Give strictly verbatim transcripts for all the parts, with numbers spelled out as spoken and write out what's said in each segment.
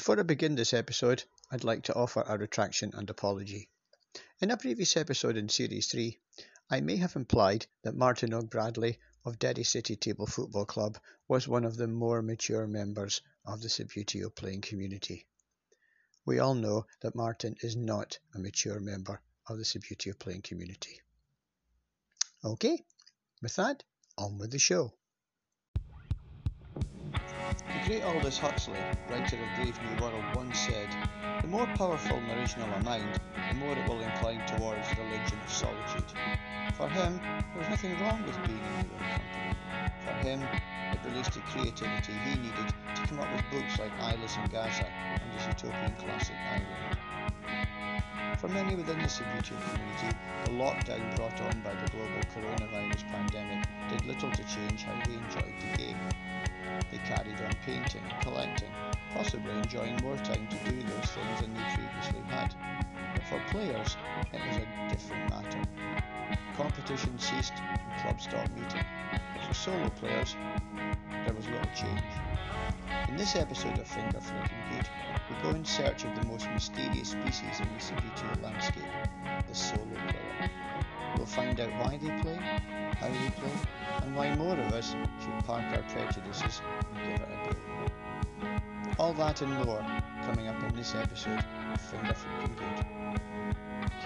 Before I begin this episode, I'd like to offer a retraction and apology. In a previous episode in Series three, I may have implied that Martin O'Bradley of Derry City Table Football Club was one of the more mature members of the Subbuteo playing community. We all know that Martin is not a mature member of the Subbuteo playing community. Okay, with that, on with the show. The great Aldous Huxley, writer of Brave New World, once said, "The more powerful and original a mind, the more it will incline towards the religion of solitude." For him, there was nothing wrong with being in your own company. For him, it released the creativity he needed to come up with books like Eyeless and Gaza and his utopian classic Island. For many within the Subbuteo community, the lockdown brought on by the global coronavirus pandemic did little to change how they enjoyed the game. They carried on painting, collecting, possibly enjoying more time to do those things than they previously had. But for players, it was a different matter. Competition ceased and clubs stopped meeting. But for solo players, there was little change. In this episode of Finger Flickin' Good, we go in search of the most mysterious species in the Subbuteo landscape, the solo player. We'll find out why they play, how they play, and why more of us should park our prejudices and give it a go. All that and more coming up in this episode of Finger Flickin' Good.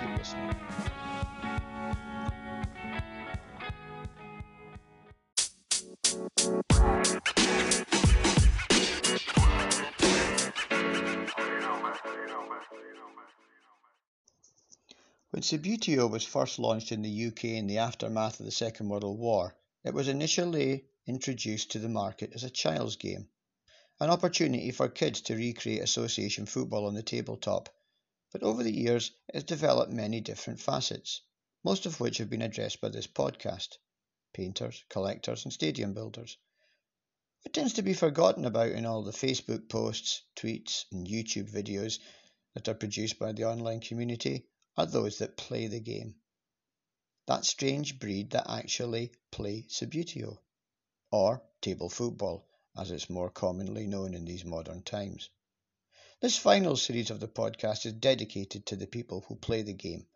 Keep listening. When Subbuteo was first launched in the U K in the aftermath of the Second World War, it was initially introduced to the market as a child's game, an opportunity for kids to recreate association football on the tabletop, but over the years it has developed many different facets, most of which have been addressed by this podcast: painters, collectors and stadium builders. What tends to be forgotten about in all the Facebook posts, tweets and YouTube videos that are produced by the online community are those that play the game. That strange breed that actually play Subbuteo, or table football, as it's more commonly known in these modern times. This final series of the podcast is dedicated to the people who play the game,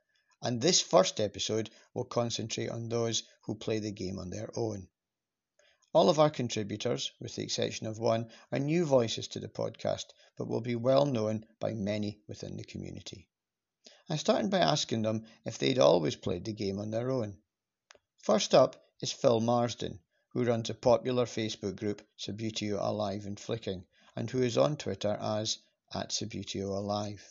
and this first episode will concentrate on those who play the game on their own. All of our contributors, with the exception of one, are new voices to the podcast, but will be well known by many within the community. I started by asking them if they'd always played the game on their own. First up is Phil Marsden, who runs a popular Facebook group, Subbuteo Alive and Flicking, and who is on Twitter as at Subbuteo Alive.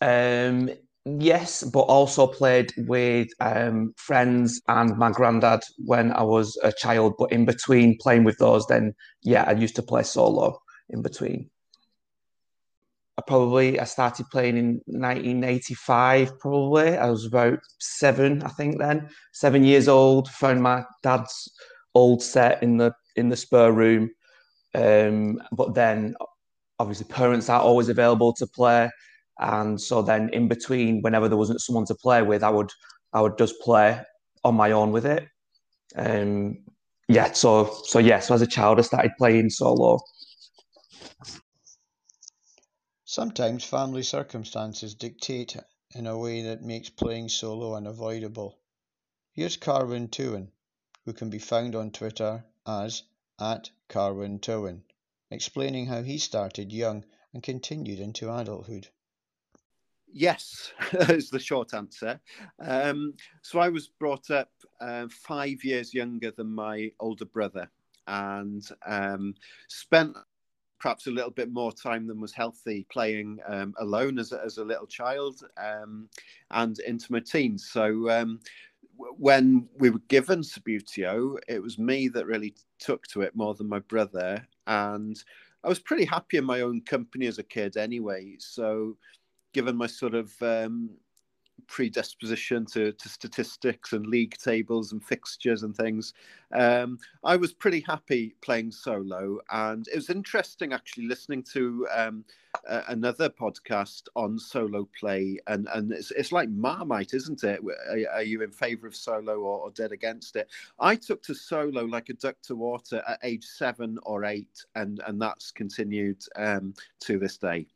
Um, yes, but also played with um, friends and my granddad when I was a child. But in between playing with those, then yeah, I used to play solo in between. I probably, I started playing in nineteen eighty-five, probably. I was about seven, I think then. Seven years old, found my dad's old set in the in the spare room. Um, but then, obviously, parents aren't always available to play. And so then in between, whenever there wasn't someone to play with, I would I would just play on my own with it. Um, yeah, so, so yeah, so as a child, I started playing solo. Sometimes family circumstances dictate in a way that makes playing solo unavoidable. Here's Carwyn Tuen, who can be found on Twitter as at Carwyn Tuen, explaining how he started young and continued into adulthood. Yes, is the short answer. Um, so I was brought up uh, five years younger than my older brother, and um, spent perhaps a little bit more time than was healthy playing um, alone as, as a little child um, and into my teens. So um, w- when we were given Subbuteo, it was me that really took to it more than my brother. And I was pretty happy in my own company as a kid anyway. So given my sort of um, predisposition to, to statistics and league tables and fixtures and things. Um, I was pretty happy playing solo, and it was interesting actually listening to um, uh, another podcast on solo play, and, and it's, it's like Marmite, isn't it? Are, are you in favour of solo or, or dead against it? I took to solo like a duck to water at age seven or eight, and, and that's continued um, to this day.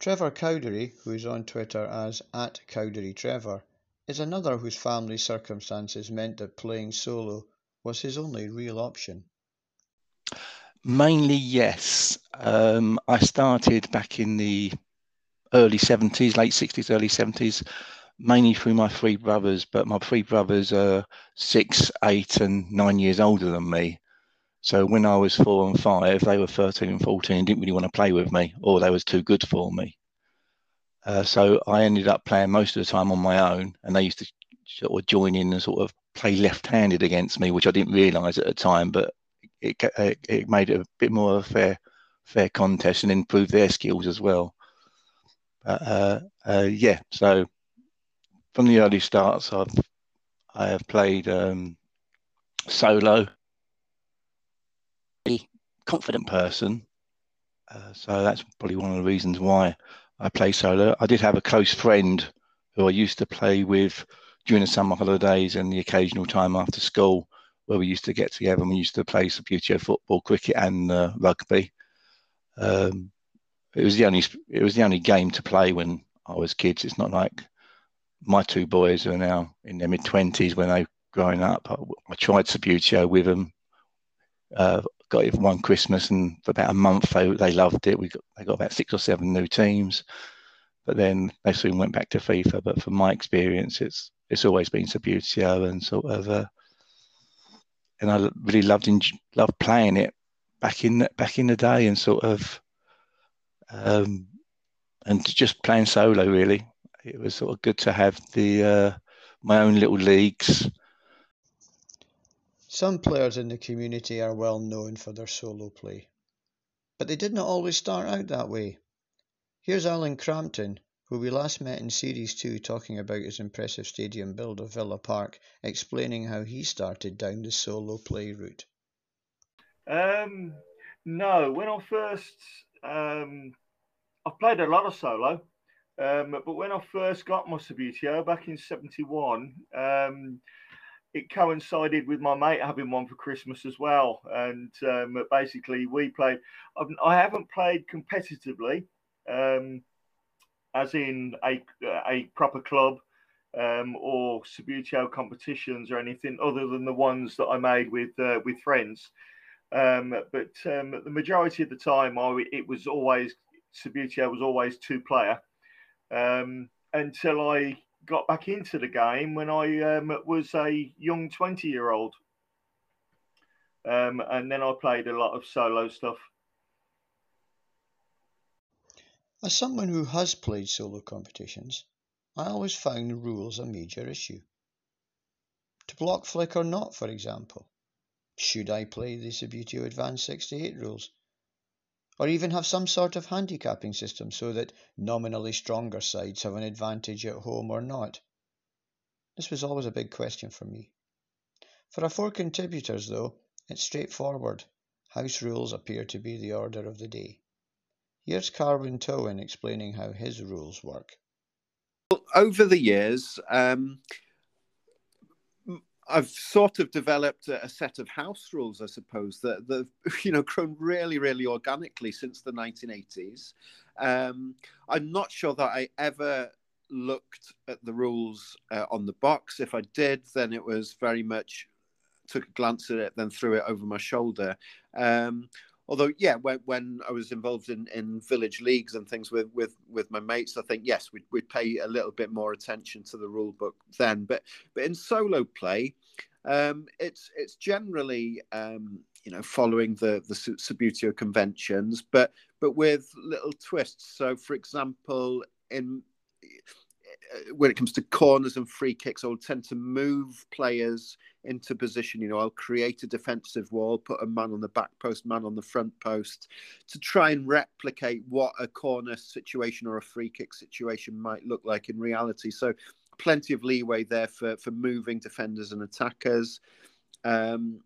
Trevor Cowdery, who is on Twitter as at Cowdery Trevor, is another whose family circumstances meant that playing solo was his only real option. Mainly, yes. Um, I started back in the early seventies, late sixties, early seventies, mainly through my three brothers, but my three brothers are six, eight and nine years older than me. So when I was four and five, they were thirteen and fourteen and didn't really want to play with me, or they was too good for me. Uh, so I ended up playing most of the time on my own, and they used to sort of join in and sort of play left-handed against me, which I didn't realise at the time, but it, it it made it a bit more of a fair, fair contest and improved their skills as well. Uh, uh, yeah, so from the early starts, I've, I have played um, solo. Confident person, uh, so that's probably one of the reasons why I play solo. I did have a close friend who I used to play with during the summer holidays and the occasional time after school, where we used to get together and we used to play Subbuteo football, cricket, and uh, rugby. Um, it was the only it was the only game to play when I was kids. It's not like my two boys are now in their mid twenties when they growing up. I, I tried Subbuteo with them. Uh, got it one Christmas, and for about a month they, they loved it. We got they got about six or seven new teams, but then they soon went back to FIFA. But from my experience, it's it's always been Subbuteo, and sort of uh, and I really loved loved playing it back in back in the day, and sort of um, and just playing solo really. It was sort of good to have the uh, my own little leagues. Some players in the community are well known for their solo play, but they did not always start out that way. Here's Alan Crampton, who we last met in Series two talking about his impressive stadium build of Villa Park, explaining how he started down the solo play route. Um, no, when I first... Um, I've played a lot of solo, um, but when I first got my Subbuteo back in seventy-one... Um, it coincided with my mate having one for Christmas as well. And um, basically we played, I haven't played competitively um, as in a, a proper club um, or Subbuteo competitions or anything other than the ones that I made with, uh, with friends. Um, but um, the majority of the time, I, it was always, Subbuteo was always two player um, until I got back into the game when I um, was a young twenty year old. Um, and then I played a lot of solo stuff. As someone who has played solo competitions, I always found rules a major issue. To block flick or not, for example. Should I play the Subbuteo Advanced sixty-eight rules? Or even have some sort of handicapping system so that nominally stronger sides have an advantage at home or not? This was always a big question for me. For our four contributors, though, it's straightforward. House rules appear to be the order of the day. Here's Carwyn Tuen explaining how his rules work. Well, over the years, um... I've sort of developed a set of house rules, I suppose, that, that you know, grown really, really organically since the nineteen eighties. Um, I'm not sure that I ever looked at the rules uh, on the box. If I did, then it was very much took a glance at it, then threw it over my shoulder. Um, although, yeah, when, when I was involved in, in village leagues and things with, with, with my mates, I think, yes, we'd, we'd pay a little bit more attention to the rule book then. But but in solo play, um, it's it's generally, um, you know, following the, the Subbuteo conventions, but but with little twists. So, for example, in when it comes to corners and free kicks, I'll tend to move players into position. You know, I'll create a defensive wall, put a man on the back post, man on the front post, to try and replicate what a corner situation or a free kick situation might look like in reality. So plenty of leeway there for, for moving defenders and attackers. Um,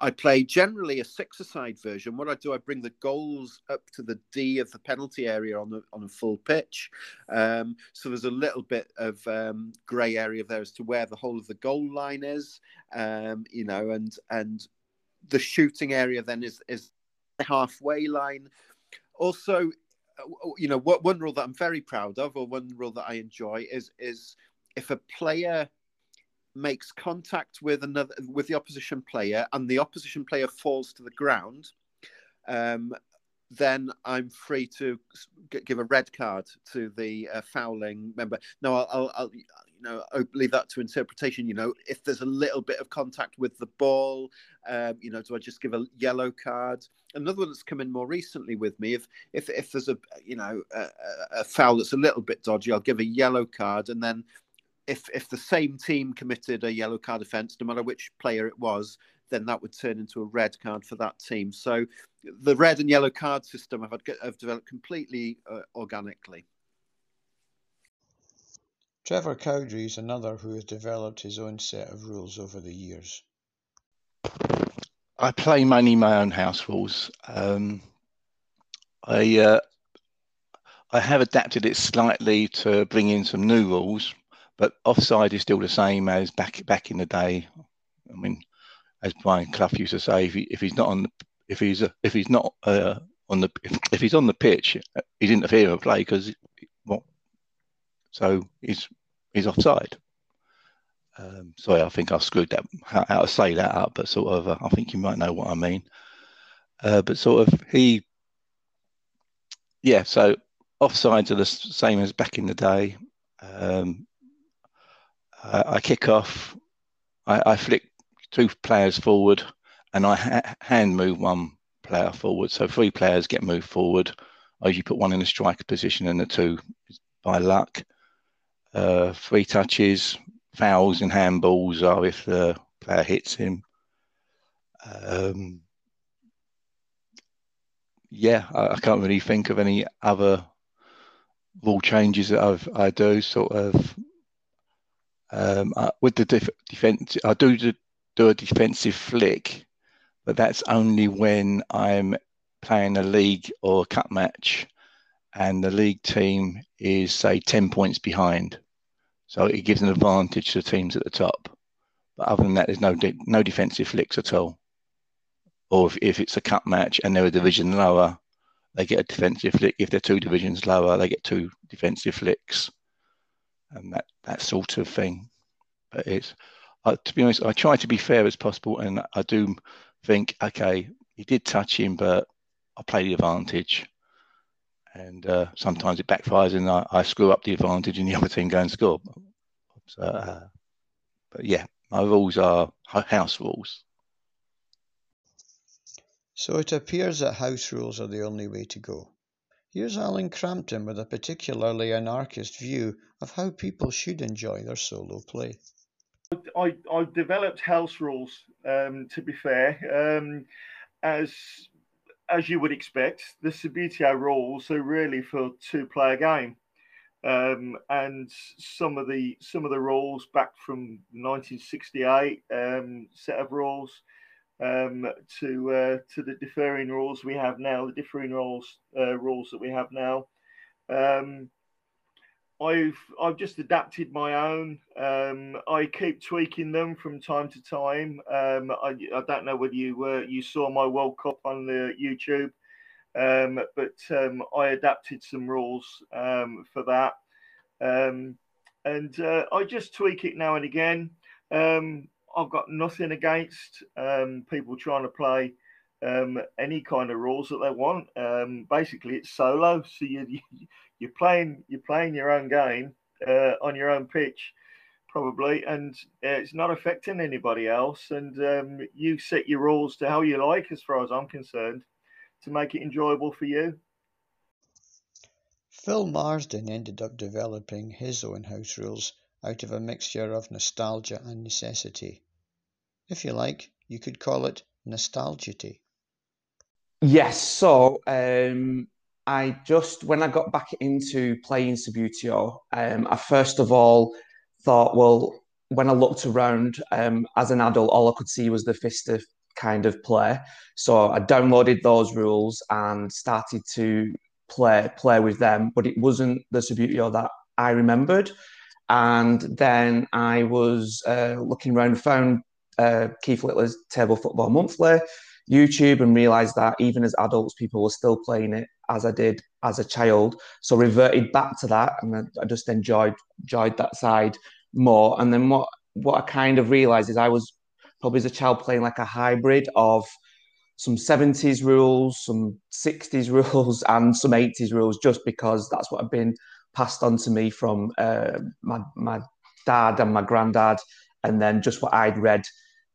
I play generally a six-a-side version. What I do, I bring the goals up to the D of the penalty area on the, on a full pitch. Um, so there's a little bit of um, grey area there as to where the whole of the goal line is, um, you know, and and the shooting area then is, is the halfway line. Also, you know, what one rule that I'm very proud of, or one rule that I enjoy, is is if a player makes contact with another with the opposition player and the opposition player falls to the ground, um, then I'm free to g- give a red card to the uh, fouling member. Now, I'll, I'll, I'll you know I'll leave that to interpretation. You know, if there's a little bit of contact with the ball, um, you know, do I just give a yellow card? Another one that's come in more recently with me, if if if there's a you know a, a foul that's a little bit dodgy, I'll give a yellow card, and then. If if the same team committed a yellow card offence, no matter which player it was, then that would turn into a red card for that team. So the red and yellow card system I've, I've developed completely uh, organically. Trevor Cowdery is another who has developed his own set of rules over the years. I play mainly my own house rules. Um, I uh, I have adapted it slightly to bring in some new rules. But offside is still the same as back back in the day. I mean, as Brian Clough used to say, if, he, if he's not on the if he's a, if he's not uh, on the if, if he's on the pitch, he's interfering with play because well, so he's he's offside. Um, sorry, I think I screwed that how, how to say that up, but sort of uh, I think you might know what I mean. Uh, but sort of he, yeah. So offsides are the same as back in the day. Um, Uh, I kick off, I, I flick two players forward, and I ha- hand move one player forward. So three players get moved forward. I usually put one in a striker position and the two by luck. Uh, three touches, fouls and handballs are if the player hits him. Um, yeah, I, I can't really think of any other rule changes that I've, I do, sort of. Um, uh, with the def- defense, I do de- do a defensive flick, but that's only when I'm playing a league or a cup match, and the league team is say ten points behind, so it gives an advantage to the teams at the top. But other than that, there's no de- no defensive flicks at all. Or if, if it's a cup match and they're a division lower, they get a defensive flick. If they're two divisions lower, they get two defensive flicks. And that, that sort of thing. But it's, uh, to be honest, I try to be fair as possible, and I do think, okay, he did touch him, but I play the advantage. And uh, sometimes it backfires, and I, I screw up the advantage, and the other team go and score. So, uh, but yeah, my rules are house rules. So it appears that house rules are the only way to go. Here's Alan Crampton with a particularly anarchist view of how people should enjoy their solo play. I, I developed house rules, um, to be fair. Um, as as you would expect, the Subbuteo rules are really for two-player game. Um, and some of the some of the rules back from nineteen sixty-eight, um, set of rules, Um, to uh, to the differing rules we have now, the differing rules uh, rules that we have now. Um, I've I've just adapted my own. Um, I keep tweaking them from time to time. Um, I, I don't know whether you uh, you saw my World Cup on the YouTube, um, but um, I adapted some rules um, for that, um, and uh, I just tweak it now and again. Um, I've got nothing against um, people trying to play um, any kind of rules that they want. Um, basically, it's solo, so you, you, you're playing you're playing your own game uh, on your own pitch, probably, and it's not affecting anybody else. And um, you set your rules to how you like, as far as I'm concerned, to make it enjoyable for you. Phil Marsden ended up developing his own house rules out of a mixture of nostalgia and necessity. If you like, you could call it nostalgity. Yes, so um, I just, when I got back into playing Subbuteo, um, I first of all thought, well, when I looked around um, as an adult, all I could see was the Fister kind of play. So I downloaded those rules and started to play play with them, but it wasn't the Subbuteo that I remembered. And then I was uh, looking around, found uh, Keith Littler's Table Football Monthly, YouTube, and realised that even as adults, people were still playing it as I did as a child. So reverted back to that, and I, I just enjoyed enjoyed that side more. And then what what I kind of realised is I was probably as a child playing like a hybrid of some seventies rules, some sixties rules, and some eighties rules, just because that's what I've been passed on to me from uh, my my dad and my granddad, and then just what I'd read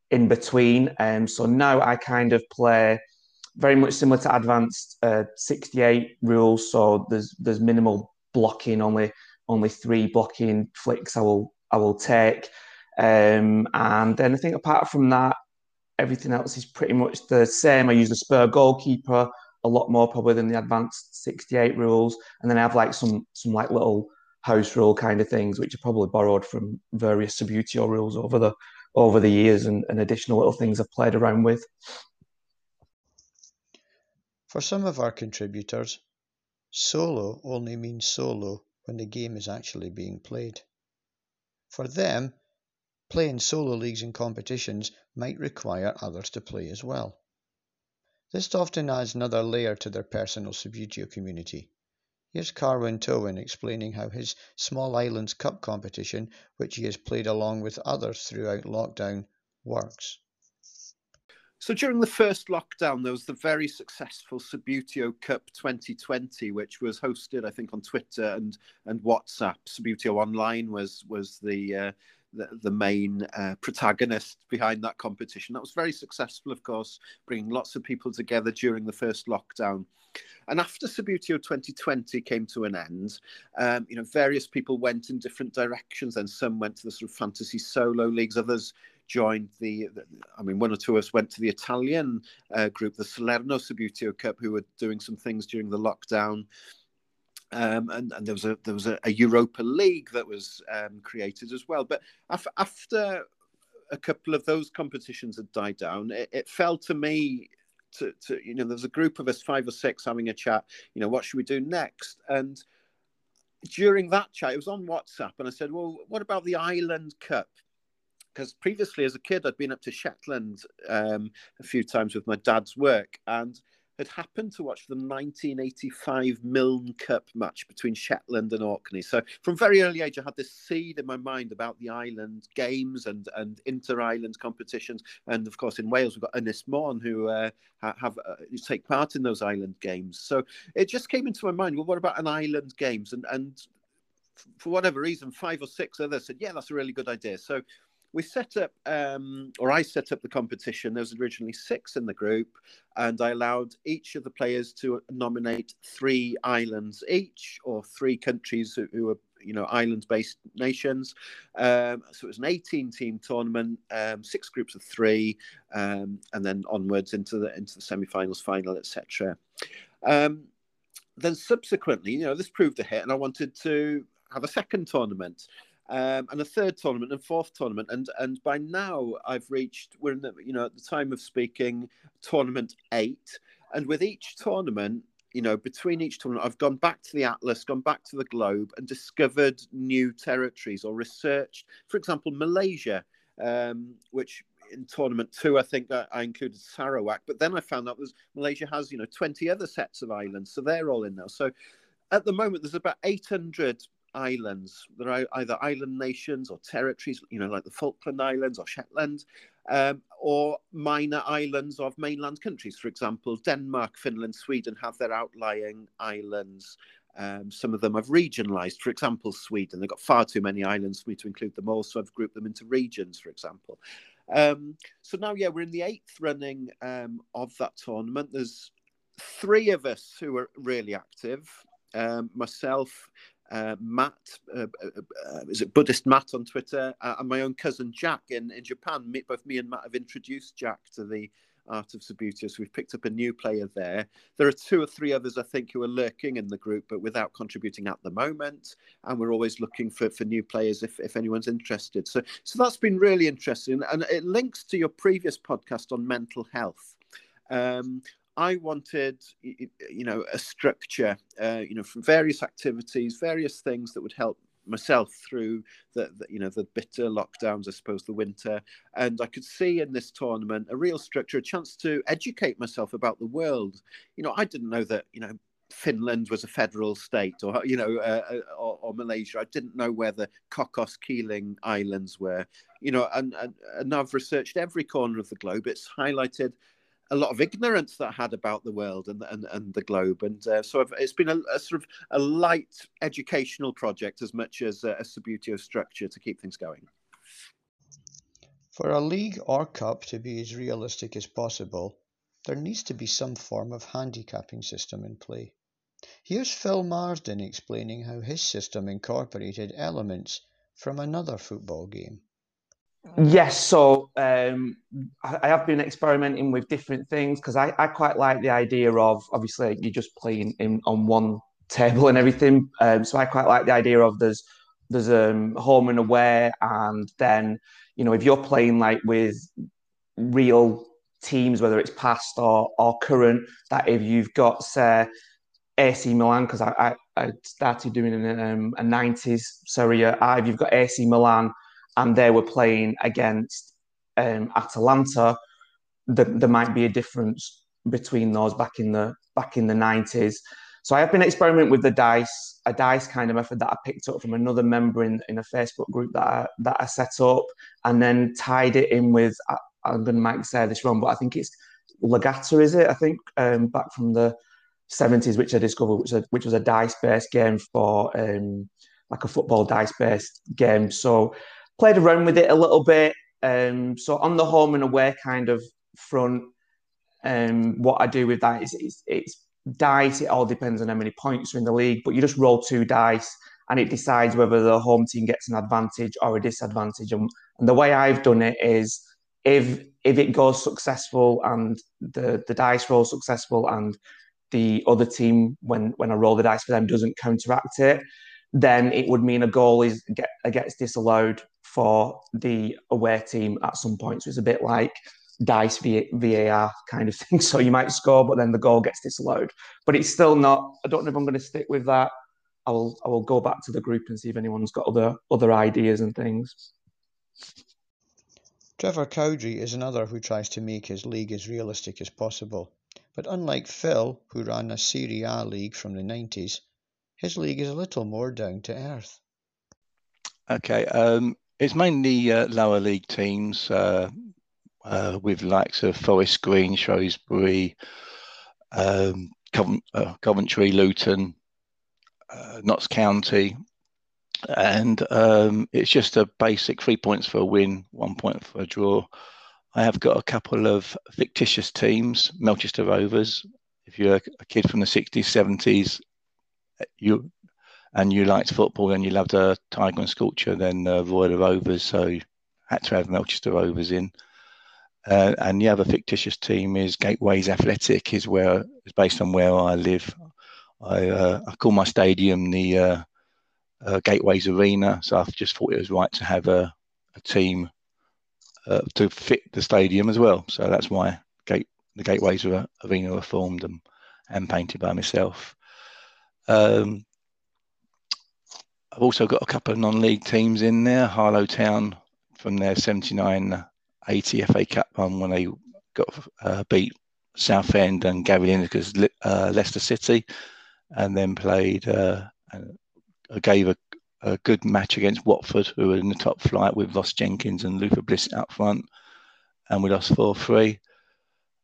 in between. And um, so now I kind of play very much similar to advanced uh, sixty-eight rules. So there's there's minimal blocking, only only three blocking flicks I will I will take, um, and then I think apart from that, everything else is pretty much the same. I use the spur goalkeeper a lot more probably than the advanced sixty-eight rules, and then I have like some some like little house rule kind of things, which are probably borrowed from various Subbuteo rules over the. over the years and, and additional little things I've played around with. For some of our contributors, solo only means solo when the game is actually being played. For them, playing solo leagues and competitions might require others to play as well. This often adds another layer to their personal Subbuteo community. Here's Carwyn Tuen explaining how his Small Islands Cup competition, which he has played along with others throughout lockdown, works. So during the first lockdown, there was the very successful Subbuteo Cup twenty twenty, which was hosted, I think, on Twitter and and WhatsApp. Subbuteo Online was was the uh, the, the main uh, protagonist behind that competition. That was very successful, of course, bringing lots of people together during the first lockdown. And after Subbuteo twenty twenty came to an end, um, you know, various people went in different directions. Then some went to the sort of fantasy solo leagues. Others joined the, the I mean, one or two of us went to the Italian uh, group, the Salerno Subbuteo Cup, who were doing some things during the lockdown. Um, and, and there was a there was a, a Europa League that was um, created as well. But af- after a couple of those competitions had died down, it, it fell to me. To, to, you know, there's a group of us, five or six, having a chat, you know, what should we do next? And during that chat, it was on WhatsApp, and I said, well, what about the Island Cup? Because previously as a kid, I'd been up to Shetland um, a few times with my dad's work, and had happened to watch the nineteen eighty-five Milne Cup match between Shetland and Orkney. So from very early age, I had this seed in my mind about the island games and, and inter-island competitions. And of course, in Wales, we've got Ernest Morn, who uh, have uh, who take part in those island games. So it just came into my mind, well, what about an island games? And, and for whatever reason, five or six others said, yeah, that's a really good idea. So we set up, um, or I set up the competition. There was originally six in the group, and I allowed each of the players to nominate three islands each, or three countries who, who were, you know, island-based nations. Um, so it was an eighteen-team tournament, um, six groups of three, um, and then onwards into the into the semi-finals, final, et cetera. Um, then subsequently, you know, this proved a hit, and I wanted to have a second tournament. Um, and a third tournament and fourth tournament. And and by now I've reached, we're in the, you know, at the time of speaking, tournament eight. And with each tournament, you know, between each tournament, I've gone back to the Atlas, gone back to the globe and discovered new territories or researched, for example, Malaysia, um, which in tournament two, I think I, I included Sarawak. But then I found out was Malaysia has, you know, twenty other sets of islands. So they're all in now. So at the moment, there's about eight hundred islands. There are either island nations or territories, you know, like the Falkland Islands or Shetland, um, or minor islands of mainland countries. For example, Denmark, Finland, Sweden have their outlying islands. Um, some of them have regionalised. For example, Sweden, they've got far too many islands for me to include them all, so I've grouped them into regions, for example. Um, so now, yeah, we're in the eighth running um, of that tournament. There's three of us who are really active. um, myself, uh, Matt, uh, uh, is it Buddhist Matt on Twitter, uh, and my own cousin Jack in, in Japan. Me, both me and Matt have introduced Jack to the Art of Subbuteo, so we've picked up a new player there. There are two or three others, I think, who are lurking in the group, but without contributing at the moment. And we're always looking for, for new players if, if anyone's interested. So, so that's been really interesting. And it links to your previous podcast on mental health. Um, I wanted, you know, a structure, uh, you know, from various activities, various things that would help myself through the, the you know the bitter lockdowns, I suppose, the winter. And I could see in this tournament a real structure, a chance to educate myself about the world. You know, I didn't know that, you know, Finland was a federal state, or, you know, uh, or, or Malaysia. I didn't know where the Cocos Keeling Islands were, you know, and, and, and I've researched every corner of the globe. It's highlighted a lot of ignorance that I had about the world and and, and the globe. And uh, so I've, it's been a, a sort of a light educational project as much as a, a Subbuteo structure to keep things going. For a league or cup to be as realistic as possible, there needs to be some form of handicapping system in play. Here's Phil Marsden explaining how his system incorporated elements from another football game. Yes, so um, I have been experimenting with different things because I, I quite like the idea of, obviously, you're just playing in, on one table and everything. Um, so I quite like the idea of there's there's um, home and away, and then, you know, if you're playing like with real teams, whether it's past or, or current, that if you've got, say, A C Milan, because I, I, I started doing in um, a nineties Serie A, if you've got A C Milan, and they were playing against um, Atalanta, the, there might be a difference between those back in the back in the nineties. So I have been experimenting with the dice, a dice kind of method that I picked up from another member in, in a Facebook group that I, that I set up, and then tied it in with, I, I'm going to might say this wrong, but I think it's Legato, is it? I think um, back from the seventies, which I discovered, which, I, which was a dice-based game for um, like a football dice-based game. So played around with it a little bit. Um, so on the home and away kind of front, um, what I do with that is it's, it's dice. It all depends on how many points are in the league, but you just roll two dice and it decides whether the home team gets an advantage or a disadvantage. And, and the way I've done it is if if it goes successful and the, the dice roll successful and the other team, when, when I roll the dice for them, doesn't counteract it, then it would mean a goal is get, gets disallowed for the away team at some point. So it's a bit like dice V A R kind of thing. So you might score, but then the goal gets disallowed. But it's still not, I don't know if I'm going to stick with that. I will I will go back to the group and see if anyone's got other, other ideas and things. Trevor Cowdery is another who tries to make his league as realistic as possible. But unlike Phil, who ran a Serie A league from the nineties, his league is a little more down to earth. Okay, um, it's mainly uh, lower league teams uh, uh, with likes of Forest Green, Shrewsbury, um, Covent- uh, Coventry, Luton, uh, Notts County, and um, it's just a basic three points for a win, one point for a draw. I have got a couple of fictitious teams, Melchester Rovers. If you're a kid from the sixties, seventies, You and you liked football and you loved uh, Tiger and Sculpture, then uh, Royal Rovers, so you had to have Melchester Rovers in. Uh, and the other fictitious team is Gateways Athletic, is where is based on where I live. I, uh, I call my stadium the uh, uh, Gateways Arena, so I just thought it was right to have a, a team uh, to fit the stadium as well. So that's why Gate, the Gateways Arena were formed and, and painted by myself. Um, I've also got a couple of non-league teams in there. Harlow Town from their seventy-nine eighty F A Cup run when they got uh, beat Southend and Gary Lineker's uh, Leicester City, and then played uh, and gave a, a good match against Watford, who were in the top flight with Ross Jenkins and Luther Bliss up front, and we lost four three.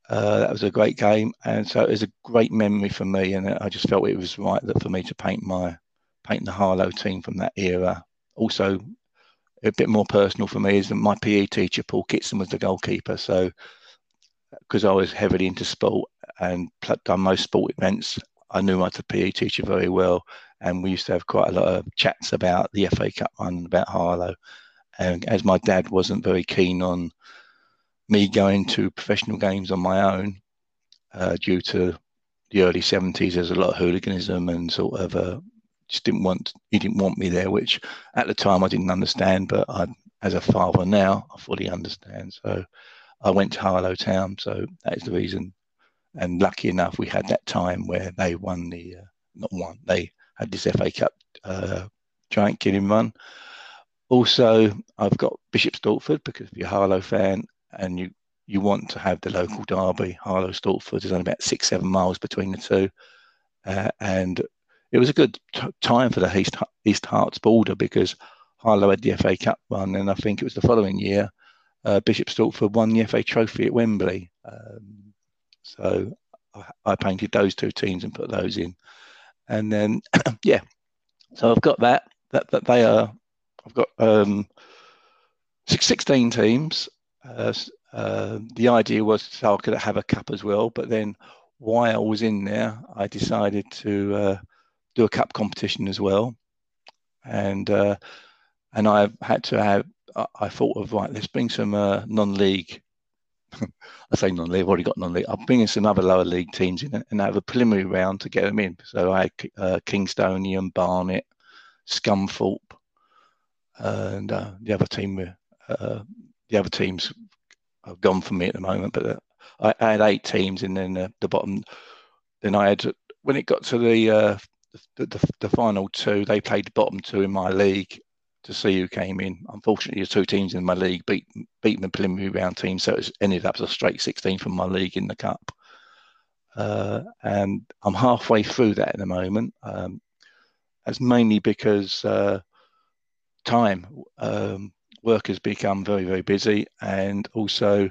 Uh, that was a great game, and so it was a great memory for me, and I just felt it was right that for me to paint my paint the Harlow team from that era. Also, a bit more personal for me is that my P E teacher, Paul Kitson, was the goalkeeper, so because I was heavily into sport and done most sport events, I knew my P E teacher very well, and we used to have quite a lot of chats about the F A Cup one, about Harlow. And as my dad wasn't very keen on me going to professional games on my own, uh, due to the early seventies, there's a lot of hooliganism and sort of uh, just didn't want, he didn't want me there, which at the time I didn't understand, but I, as a father now, I fully understand. So I went to Harlow Town, so that is the reason. And lucky enough, we had that time where they won the, uh, not won, they had this F A Cup uh, giant killing run. Also, I've got Bishop Stortford, because if you're a Harlow fan and you, you want to have the local derby, Harlow Stortford, there's only about six, seven miles between the two. Uh, and it was a good t time for the East, East Hearts border, because Harlow had the F A Cup run, and I think it was the following year, uh, Bishop Stortford won the F A Trophy at Wembley. Um, so I, I painted those two teams and put those in. And then, yeah, so I've got that, that, that they are. I've got um, sixteen teams. Uh, uh, the idea was so I could have a cup as well, but then while I was in there, I decided to uh, do a cup competition as well. And uh, and I had to have, I, I thought of, right, let's bring some uh, non-league, I say non-league, I've already got non-league, I'll bring in some other lower league teams in and have a preliminary round to get them in. So I had uh, Kingstonian, Barnet, Scunthorpe, and uh, the other team, uh, the other teams have gone for me at the moment. But uh, I, I had eight teams, and then uh, the bottom. Then I had when it got to the, uh, the, the the final two, they played the bottom two in my league to see who came in. Unfortunately, the two teams in my league beat beat the preliminary round team, so it ended up as a straight sixteen from my league in the cup. Uh, and I'm halfway through that at the moment. Um, that's mainly because. Uh, time um work has become very very busy, and also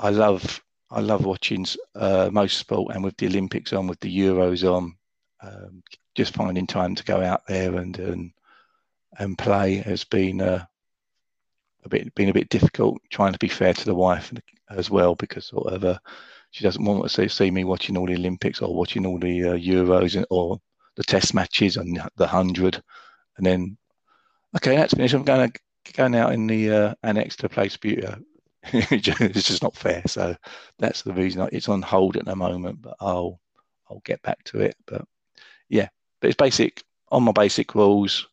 i love i love watching uh most sport, and with the Olympics on, with the Euros on, um, just finding time to go out there and and and play has been uh, a bit been a bit difficult, trying to be fair to the wife as well, because sort of uh, she doesn't want to see, see me watching all the Olympics or watching all the uh, Euros and or the test matches and the hundred, and then okay, that's finished. I'm going to go now in the uh, annex to play Subbuteo. It's just not fair. So that's the reason I, it's on hold at the moment. But I'll I'll get back to it. But yeah, but it's basic on my basic rules.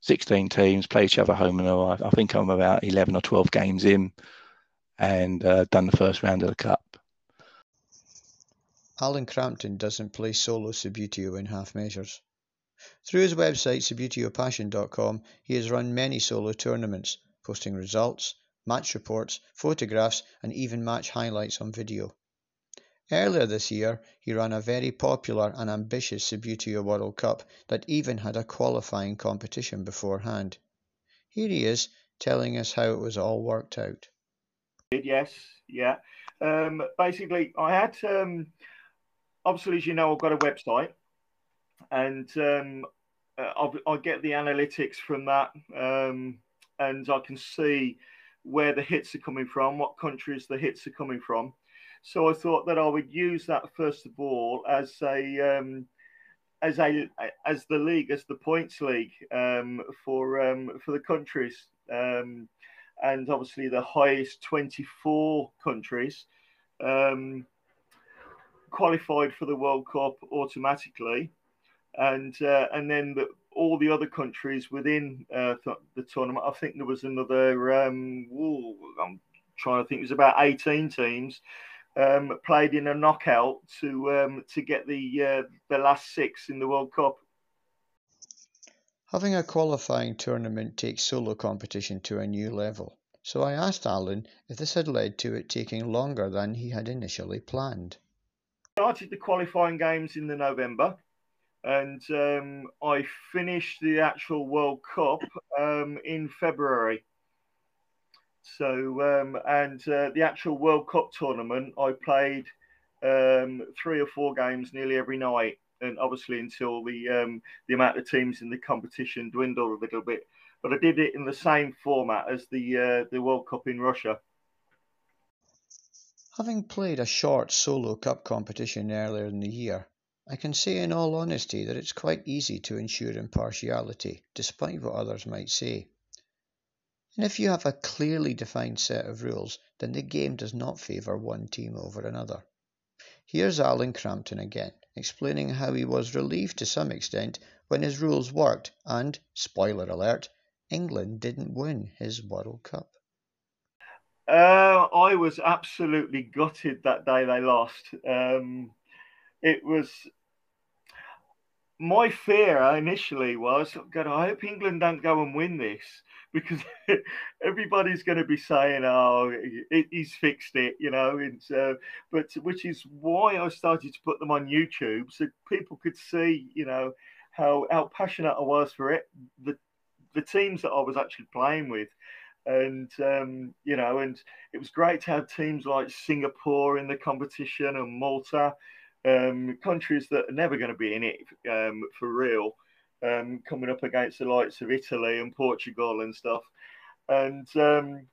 Sixteen teams play each other home and away. I think I'm about eleven or twelve games in, and uh, done the first round of the cup. Alan Crampton doesn't play solo Subbuteo in half measures. Through his website Subbuteo Passion dot com, he has run many solo tournaments, posting results, match reports, photographs and even match highlights on video. Earlier this year, he ran a very popular and ambitious Subbuteo World Cup that even had a qualifying competition beforehand. Here he is, telling us how it was all worked out. Yes, yeah. Um, basically, I had, um, obviously as you know, I've got a website. And um, I'll, I'll get the analytics from that, um, and I can see where the hits are coming from, what countries the hits are coming from. So I thought that I would use that first of all as a um, as a as the league, as the points league um, for um, for the countries, um, and obviously the highest twenty-four countries um, qualified for the World Cup automatically. And uh, and then the, all the other countries within uh, th the tournament. I think there was another. Um, ooh, I'm trying to think. It was about eighteen teams um, played in a knockout to um, to get the uh, the last six in the World Cup. Having a qualifying tournament takes solo competition to a new level. So I asked Alan if this had led to it taking longer than he had initially planned. I started the qualifying games in the November. And um, I finished the actual World Cup um, in February. So, um, and uh, the actual World Cup tournament, I played um, three or four games nearly every night. And obviously until the, um, the amount of teams in the competition dwindled a little bit. But I did it in the same format as the, uh, the World Cup in Russia. Having played a short solo cup competition earlier in the year, I can say in all honesty that it's quite easy to ensure impartiality, despite what others might say. And if you have a clearly defined set of rules, then the game does not favour one team over another. Here's Alan Crampton again, explaining how he was relieved to some extent when his rules worked and, spoiler alert, England didn't win his World Cup. Uh, I was absolutely gutted that day they lost. Um, it was... My fear initially was, God, I hope England don't go and win this, because everybody's going to be saying, oh, he's fixed it, you know. And so, but which is why I started to put them on YouTube, so people could see, you know, how how passionate I was for it, the the teams that I was actually playing with. And, um, you know, and it was great to have teams like Singapore in the competition and Malta. Um, countries that are never going to be in it um, for real, um, coming up against the likes of Italy and Portugal and stuff, and um,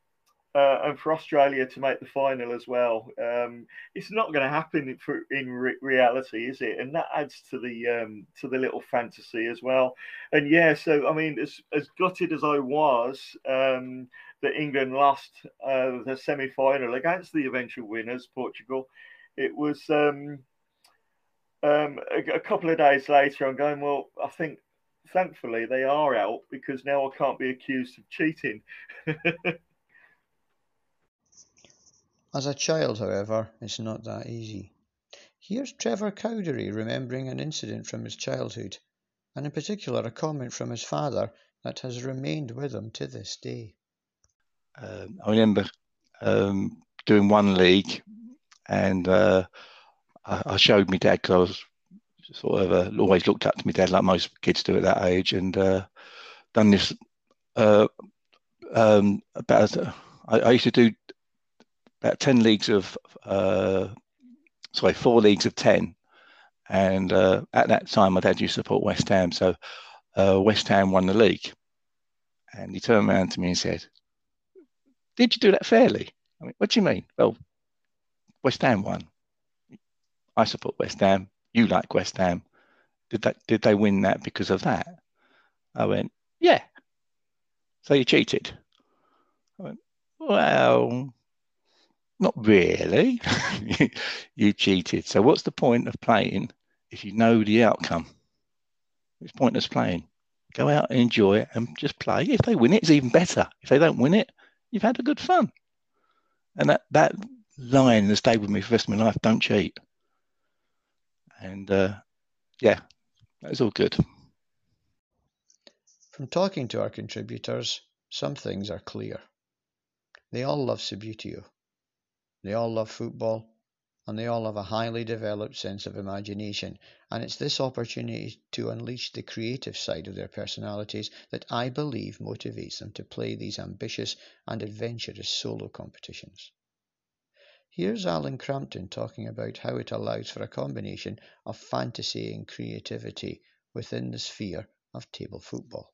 uh, and for Australia to make the final as well, um, it's not going to happen for, in re reality, is it? And that adds to the um, to the little fantasy as well. And yeah, so I mean, as as gutted as I was um, that England lost uh, the semi-final against the eventual winners, Portugal, it was. Um, Um, a, a couple of days later, I'm going, well, I think, thankfully, they are out because now I can't be accused of cheating. As a child, however, it's not that easy. Here's Trevor Cowdery remembering an incident from his childhood, and in particular a comment from his father that has remained with him to this day. Uh, I remember um, doing one league and... Uh, I showed my dad because I was sort of uh, always looked up to my dad like most kids do at that age, and uh, done this uh, um, about. Uh, I, I used to do about ten leagues of, uh, sorry, four leagues of ten, and uh, at that time my dad used to support West Ham, so uh, West Ham won the league, and he turned around to me and said, "Did you do that fairly?" I mean, "What do you mean?" "Well, West Ham won. I support West Ham. You like West Ham. Did that? Did they win that because of that?" I went, "Yeah." "So you cheated?" I went, "Well, not really." "You cheated. So what's the point of playing if you know the outcome? It's pointless playing. Go out and enjoy it and just play. If they win it, it's even better. If they don't win it, you've had a good fun." And that that line has stayed with me for the rest of my life: "Don't cheat." And, uh, yeah, that was all good. From talking to our contributors, some things are clear. They all love Subbuteo. They all love football, and they all have a highly developed sense of imagination. And it's this opportunity to unleash the creative side of their personalities that I believe motivates them to play these ambitious and adventurous solo competitions. Here's Alan Crampton talking about how it allows for a combination of fantasy and creativity within the sphere of table football.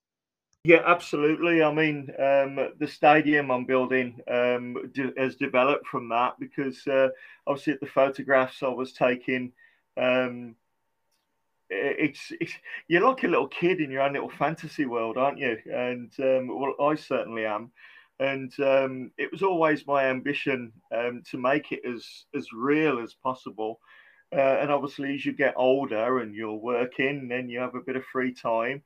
Yeah, absolutely. I mean, um, the stadium I'm building um, de has developed from that, because uh, obviously the photographs I was taking, um, it's, it's you're like a little kid in your own little fantasy world, aren't you? And um, well, I certainly am. And um, it was always my ambition um, to make it as, as real as possible. Uh, and obviously, as you get older and you're working, then you have a bit of free time,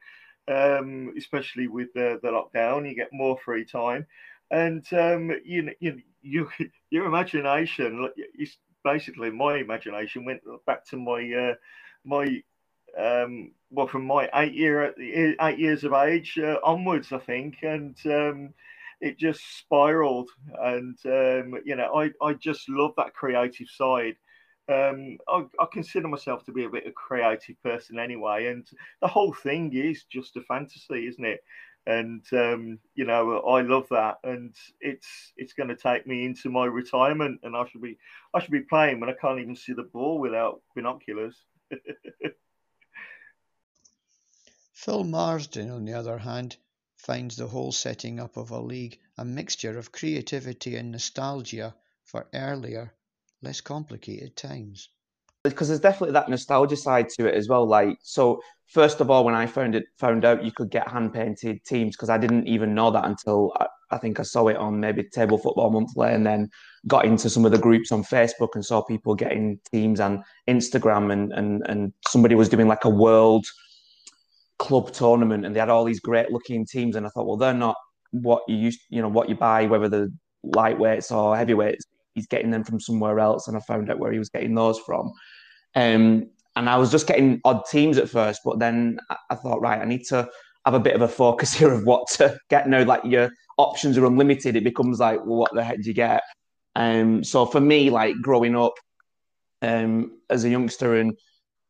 um, especially with the, the lockdown, you get more free time. And um, you, you, you, your imagination, it's basically my imagination went back to my, uh, my um, well, from my eight, year, eight years of age uh, onwards, I think. And... Um, it just spiraled, and um, you know, I, I just love that creative side. Um, I, I consider myself to be a bit of a creative person anyway, and the whole thing is just a fantasy, isn't it? And um, you know, I love that, and it's it's going to take me into my retirement, and I should be I should be playing when I can't even see the ball without binoculars. Phil Marsden, on the other hand, finds the whole setting up of a league a mixture of creativity and nostalgia for earlier, less complicated times. because there's definitely that nostalgia side to it as well. Like, so first of all, when I found it, found out you could get hand painted teams, because I didn't even know that until I, I think I saw it on maybe Table Football Monthly, and then got into some of the groups on Facebook and saw people getting teams on Instagram, and and and somebody was doing like a world club tournament, and they had all these great looking teams, and I thought, well, they're not what you used, you know, what you buy, whether they're lightweights or heavyweights. He's getting them from somewhere else, and I found out where he was getting those from. Um, and I was just getting odd teams at first, but then I thought, right, I need to have a bit of a focus here of what to get now. Like, your options are unlimited. It becomes like, well, what the heck do you get? Um, so for me, like, growing up um, as a youngster, and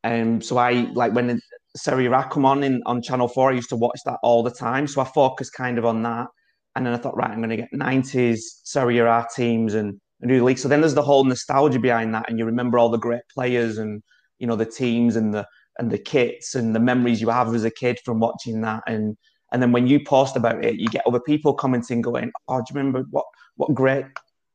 um, so I, like, when Serie A come on in, on Channel four, I used to watch that all the time. So I focused kind of on that. And then I thought, right, I'm going to get nineties Serie A teams and new league. So then there's the whole nostalgia behind that, and you remember all the great players, and you know, the teams and the and the kits and the memories you have as a kid from watching that. And and then when you post about it, you get other people commenting, going, "Oh, do you remember what what great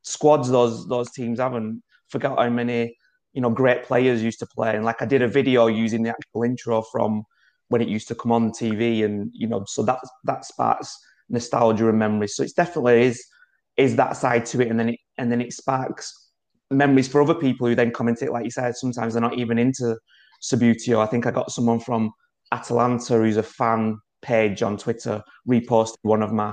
squads those those teams have?" And forgot how many, you know, great players used to play. And like, I did a video using the actual intro from when it used to come on T V, and you know, so that that sparks nostalgia and memory. So it's definitely is. is that side to it, and then it and then it sparks memories for other people who then comment it. Like you said, sometimes they're not even into Subbuteo. I think I got someone from Atalanta who's a fan page on Twitter reposted one of my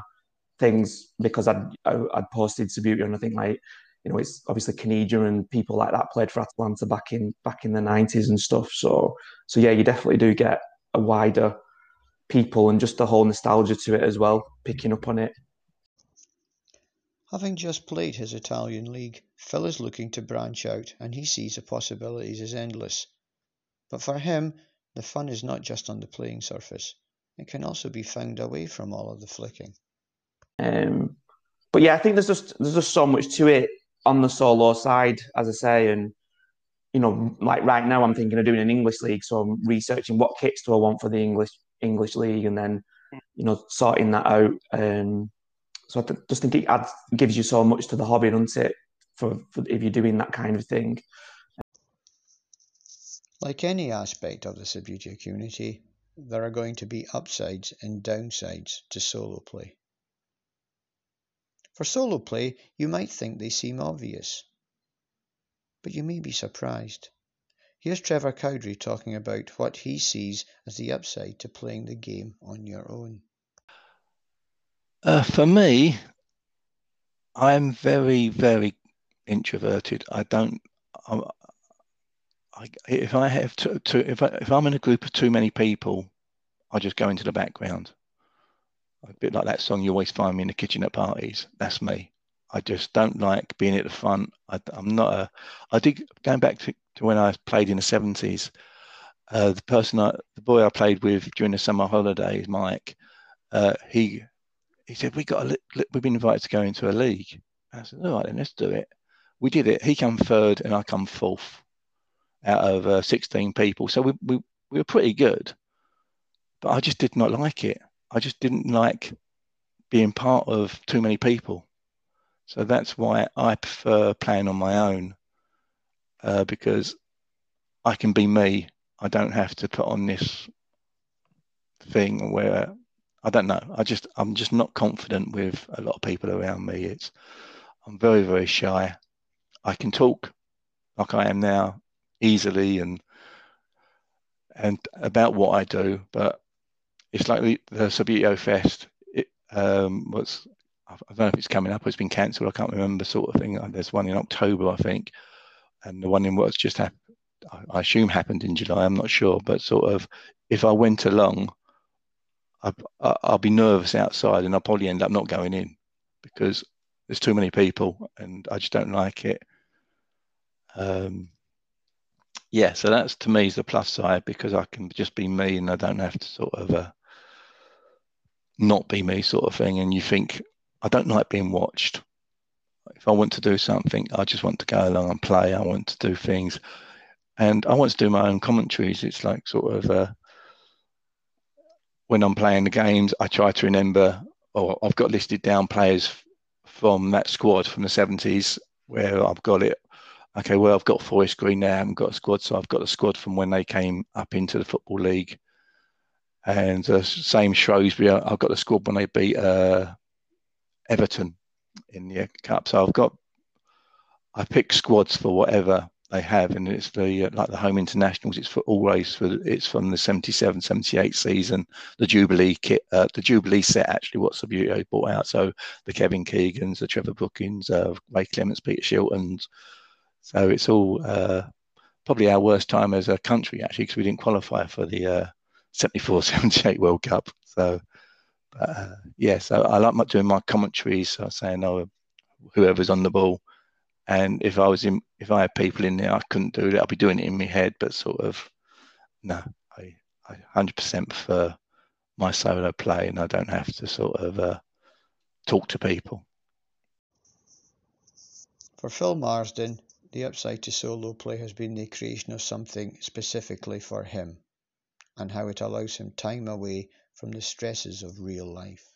things because I'd, I'd posted Subbuteo, and I think, like, you know, it's obviously Caniggia and people like that played for Atalanta back in back in the nineties and stuff. So so yeah, you definitely do get a wider people and just the whole nostalgia to it as well, picking up on it. Having just played his Italian league, Phil is looking to branch out, and he sees the possibilities as endless. But for him, the fun is not just on the playing surface. It can also be found away from all of the flicking. Um, but yeah, I think there's just there's just so much to it on the solo side, as I say. And, you know, like right now I'm thinking of doing an English league, so I'm researching what kits do I want for the English English league, and then, you know, sorting that out. Um, So I th- just think it adds, gives you so much to the hobby, doesn't it, for, for if you're doing that kind of thing. Like any aspect of the Subbuteo community, there are going to be upsides and downsides to solo play. For solo play, you might think they seem obvious, but you may be surprised. Here's Trevor Cowdery talking about what he sees as the upside to playing the game on your own. Uh, for me, I'm very, very introverted. I don't. I, I, if I have to, to if I, if I'm in a group of too many people, I just go into the background. A bit like that song you always find me in the kitchen at parties. That's me. I just don't like being at the front. I, I'm not a. I did going back to, to when I played in the seventies. Uh, the person, I, the boy I played with during the summer holidays, Mike. Uh, he. He said, we got a li- we've been invited to go into a league. I said, all right, then let's do it. We did it. He came third and I come fourth out of uh, sixteen people. So we, we we were pretty good. But I just did not like it. I just didn't like being part of too many people. So that's why I prefer playing on my own, uh, because I can be me. I don't have to put on this thing where... I don't know. I just, I'm just not confident with a lot of people around me. It's, I'm very, very shy. I can talk like I am now easily and, and about what I do, but it's like the, the Subbuteo Fest. It, um, was, I don't know if it's coming up or it's been cancelled. I can't remember sort of thing. There's one in October, I think. And the one in what's just happened, I assume happened in July. I'm not sure, but sort of if I went along, I, I, I'll be nervous outside and I'll probably end up not going in because there's too many people and I just don't like it. Um, yeah, so that's to me is the plus side because I can just be me and I don't have to sort of uh, not be me sort of thing. And you think, I don't like being watched. If I want to do something, I just want to go along and play. I want to do things and I want to do my own commentaries. It's like sort of... Uh, When I'm playing the games, I try to remember, or I've got listed down players from that squad from the seventies where I've got it. okay, well, I've got Forest Green now, I haven't got a squad, so I've got a squad from when they came up into the Football League. And uh, same Shrewsbury, I, I've got the squad when they beat uh, Everton in the Cup. So I've got, I pick squads for whatever they have, and it's the uh, like the home internationals. It's for always for it's from the seventy-seven seventy-eight season, the Jubilee kit, uh, the Jubilee set actually. What Subbuteo bought out, so the Kevin Keegans, the Trevor Brookings, uh, Ray Clements, Peter Shilton's. So it's all uh, probably our worst time as a country actually, because we didn't qualify for the uh, seventy-four seventy-eight World Cup. So uh, yeah, so I like doing my commentaries. So I'm saying, oh, whoever's on the ball. And if I was in, if I had people in there, I couldn't do that. I'd be doing it in my head, but sort of, no, I, I one hundred percent for my solo play, and I don't have to sort of uh, talk to people. For Phil Marsden, the upside to solo play has been the creation of something specifically for him, and how it allows him time away from the stresses of real life.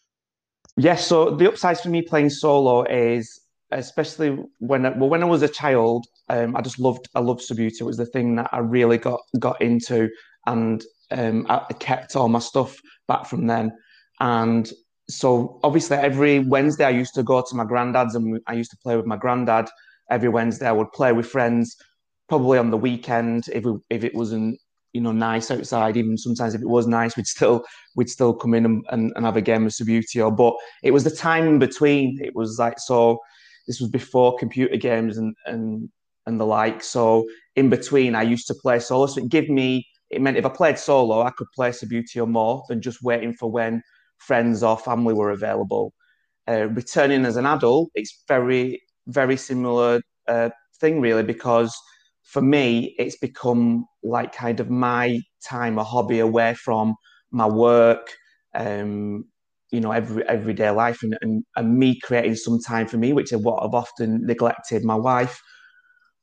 Yes, so the upsides for me playing solo is, especially when I, well, when I was a child, um, I just loved I loved Subbuteo. It was the thing that I really got got into, and um, I kept all my stuff back from then. And so obviously every Wednesday I used to go to my granddad's, and I used to play with my granddad. Every Wednesday I would play with friends, probably on the weekend if we, if it wasn't, you know, nice outside. Even sometimes if it was nice, we'd still we'd still come in and, and, and have a game of Subbuteo. But it was the time in between. It was like so. This was before computer games and, and and the like. So in between, I used to play solo. So it gave me, it meant if I played solo, I could play Subbuteo more than just waiting for when friends or family were available. Uh, returning as an adult, it's very, very similar uh, thing really, because for me, it's become like kind of my time, a hobby away from my work, um you know, every everyday life, and, and, and me creating some time for me, which is what I've often neglected. My wife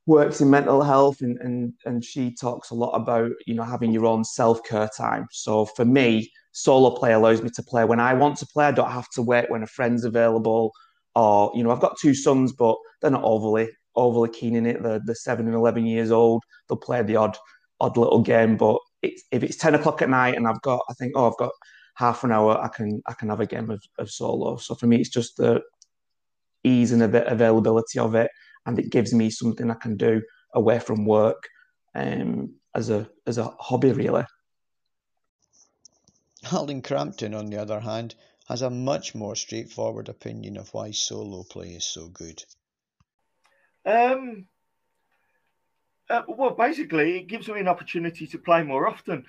works in mental health, and, and, and she talks a lot about, you know, having your own self-care time. So for me, solo play allows me to play when I want to play. I don't have to wait when a friend's available, or, you know, I've got two sons, but they're not overly overly keen in it. They're, they're seven and eleven years old. They'll play the odd, odd little game, but it's, if it's ten o'clock at night and I've got, I think, oh, I've got half an hour, I can I can have a game of, of solo. So for me, it's just the ease and a bit availability of it, and it gives me something I can do away from work, um, as a as a hobby, really. Alan Crampton, on the other hand, has a much more straightforward opinion of why solo play is so good. Um. Uh, well, basically, it gives me an opportunity to play more often.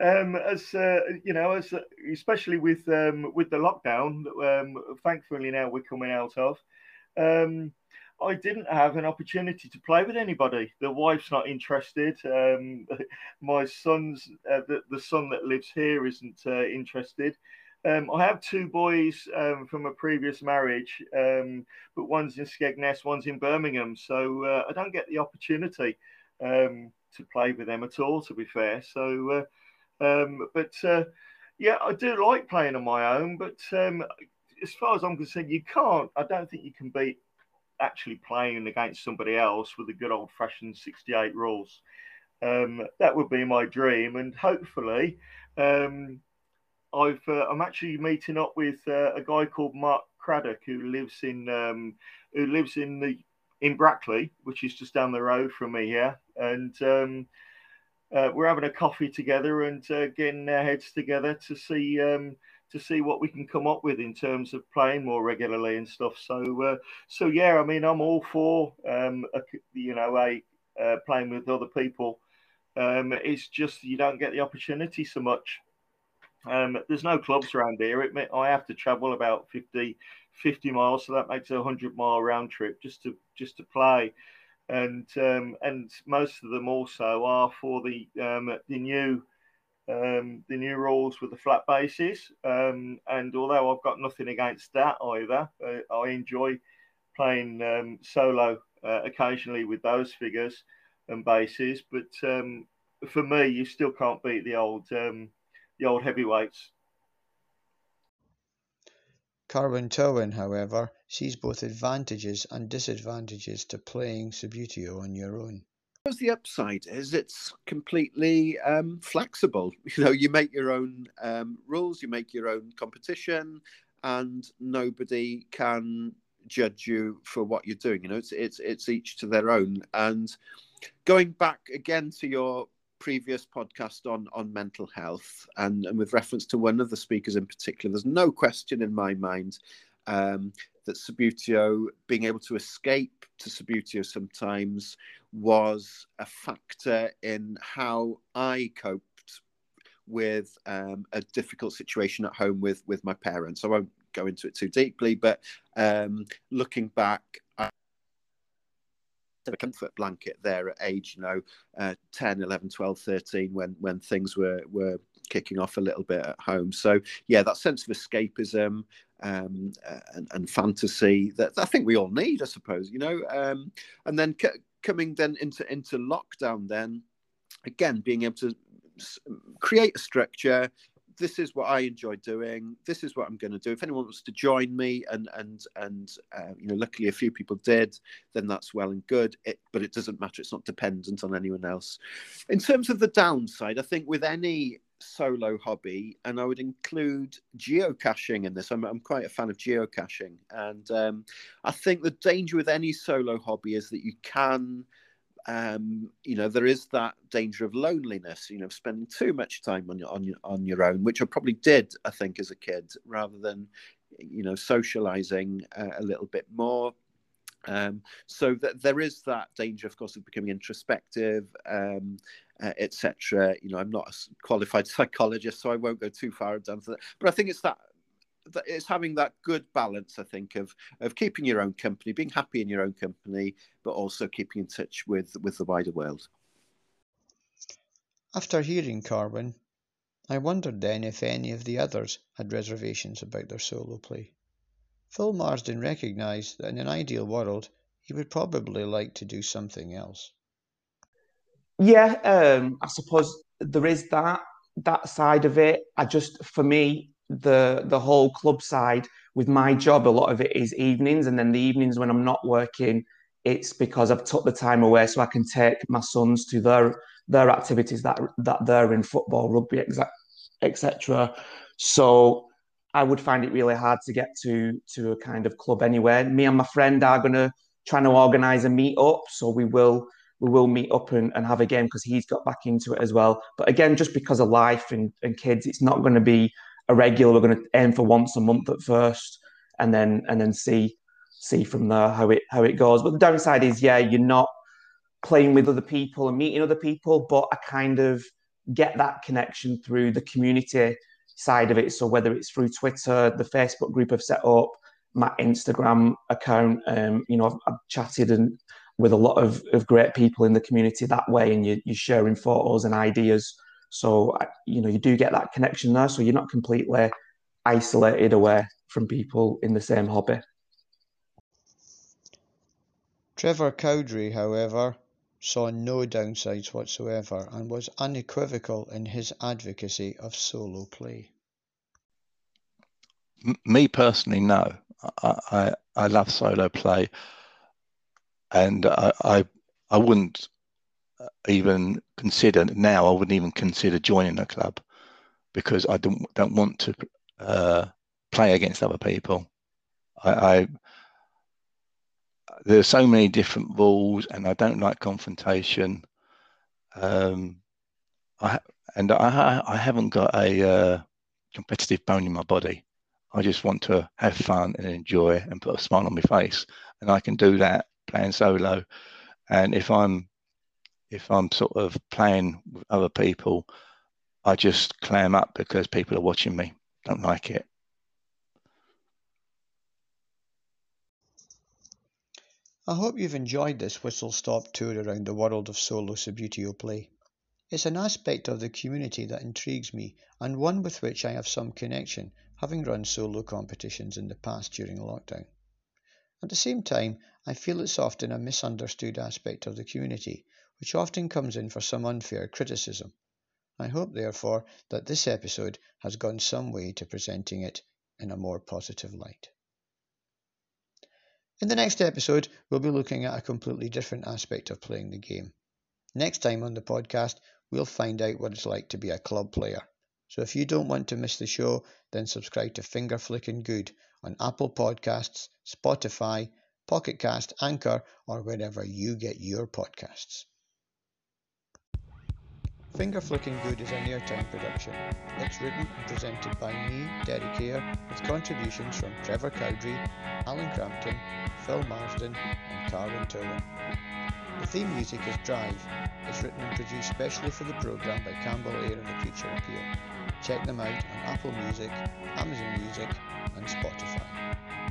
um, as uh, you know, as uh, especially with um, with the lockdown that um, thankfully now we're coming out of, um, I didn't have an opportunity to play with anybody. The wife's not interested. Um, my son's uh, the, the son that lives here isn't uh, interested. Um, I have two boys um, from a previous marriage, um, but one's in Skegness, one's in Birmingham, so uh, I don't get the opportunity Um, to play with them at all, to be fair. So uh, um but uh, yeah, I do like playing on my own, but um as far as I'm concerned, you can't I don't think you can beat actually playing against somebody else with the good old-fashioned sixty-eight rules. Um that would be my dream, and hopefully um I've uh, I'm actually meeting up with uh, a guy called Mark Craddock, who lives in um who lives in the in Brackley, which is just down the road from me here. And um, uh, we're having a coffee together and uh, getting our heads together to see um, to see what we can come up with in terms of playing more regularly and stuff. So, uh, so yeah, I mean, I'm all for um, a, you know a uh, playing with other people. Um, it's just you don't get the opportunity so much. Um, there's no clubs around here. It may, I have to travel about fifty, fifty miles, so that makes a hundred mile round trip just to just to play. And um, and most of them also are for the um, the new um, the new rules with the flat bases. Um, and although I've got nothing against that either, uh, I enjoy playing um, solo uh, occasionally with those figures and bases. But um, for me, you still can't beat the old um, the old heavyweights. Carwyn Tuen, however, sees both advantages and disadvantages to playing Subbuteo on your own. The upside is it's completely um, flexible. You know, you make your own um, rules, you make your own competition, and nobody can judge you for what you're doing. You know, it's it's it's each to their own. And going back again to your previous podcast on on mental health, and, and with reference to one of the speakers in particular, there's no question in my mind um, that Subbuteo, being able to escape to Subbuteo sometimes, was a factor in how I coped with um, a difficult situation at home with, with my parents. I won't go into it too deeply, but um, looking back, I had a comfort blanket there at age, you know, uh, ten, eleven, twelve, thirteen, when, when things were, were kicking off a little bit at home. So, yeah, that sense of escapism um, and, and fantasy that I think we all need, I suppose, you know, um, and then... C- Coming then into, into lockdown then, again, being able to create a structure. This is what I enjoy doing. This is what I'm going to do. If anyone wants to join me, and, and, and uh, you know, luckily a few people did, then that's well and good. It, but it doesn't matter. It's not dependent on anyone else. In terms of the downside, I think with any solo hobby, and I would include geocaching in this. I'm, I'm quite a fan of geocaching, and um, I think the danger with any solo hobby is that you can, um, you know, there is that danger of loneliness. You know, spending too much time on your on your on your own, which I probably did, I think, as a kid, rather than, you know, socializing uh, a little bit more. Um, so that there is that danger, of course, of becoming introspective, um, uh, et cetera. You know, I'm not a qualified psychologist, so I won't go too far down to that. But I think it's that, that it's having that good balance, I think, of of keeping your own company, being happy in your own company, but also keeping in touch with with the wider world. After hearing Carwyn, I wondered then if any of the others had reservations about their solo play. Phil Marsden recognised that in an ideal world, he would probably like to do something else. Yeah, um, I suppose there is that that side of it. I just, for me, the the whole club side, with my job, a lot of it is evenings. And then the evenings when I'm not working, it's because I've took the time away so I can take my sons to their their activities that, that they're in, football, rugby, et cetera. So I would find it really hard to get to to a kind of club anywhere. Me and my friend are gonna try to organise a meet up, so we will we will meet up and, and have a game, because he's got back into it as well. But again, just because of life and, and kids, it's not going to be a regular. We're going to aim for once a month at first, and then and then see see from there how it how it goes. But the downside is, yeah, you're not playing with other people and meeting other people, but I kind of get that connection through the community side of it. So whether it's through Twitter, the Facebook group I've set up, my Instagram account, um, you know, I've, I've chatted and with a lot of, of great people in the community that way, and you, you're sharing photos and ideas. So, you know, you do get that connection there. So you're not completely isolated away from people in the same hobby. Trevor Cowdery, however, saw no downsides whatsoever and was unequivocal in his advocacy of solo play. Me personally, no. I I, I love solo play, and I, I I wouldn't even consider now. I wouldn't even consider joining a club, because I don't don't want to uh, play against other people. I. I There's so many different rules, and I don't like confrontation. Um, I and I I haven't got a uh, competitive bone in my body. I just want to have fun and enjoy and put a smile on my face, and I can do that playing solo. And if I'm if I'm sort of playing with other people, I just clam up because people are watching me. Don't like it. I hope you've enjoyed this whistle-stop tour around the world of solo Subbuteo play. It's an aspect of the community that intrigues me, and one with which I have some connection, having run solo competitions in the past during lockdown. At the same time, I feel it's often a misunderstood aspect of the community, which often comes in for some unfair criticism. I hope, therefore, that this episode has gone some way to presenting it in a more positive light. In the next episode, we'll be looking at a completely different aspect of playing the game. Next time on the podcast, we'll find out what it's like to be a club player. So if you don't want to miss the show, then subscribe to Finger Flickin' Good on Apple Podcasts, Spotify, Pocket Cast, Anchor, or wherever you get your podcasts. Finger Flickin' Good is an Airtime production. It's written and presented by me, Derry Care, with contributions from Trevor Cowdery, Alan Crampton, Phil Marsden and Carwyn Tuen. The theme music is Drive. It's written and produced specially for the programme by Campbell Eyre and the Preacher Appeal. Check them out on Apple Music, Amazon Music and Spotify.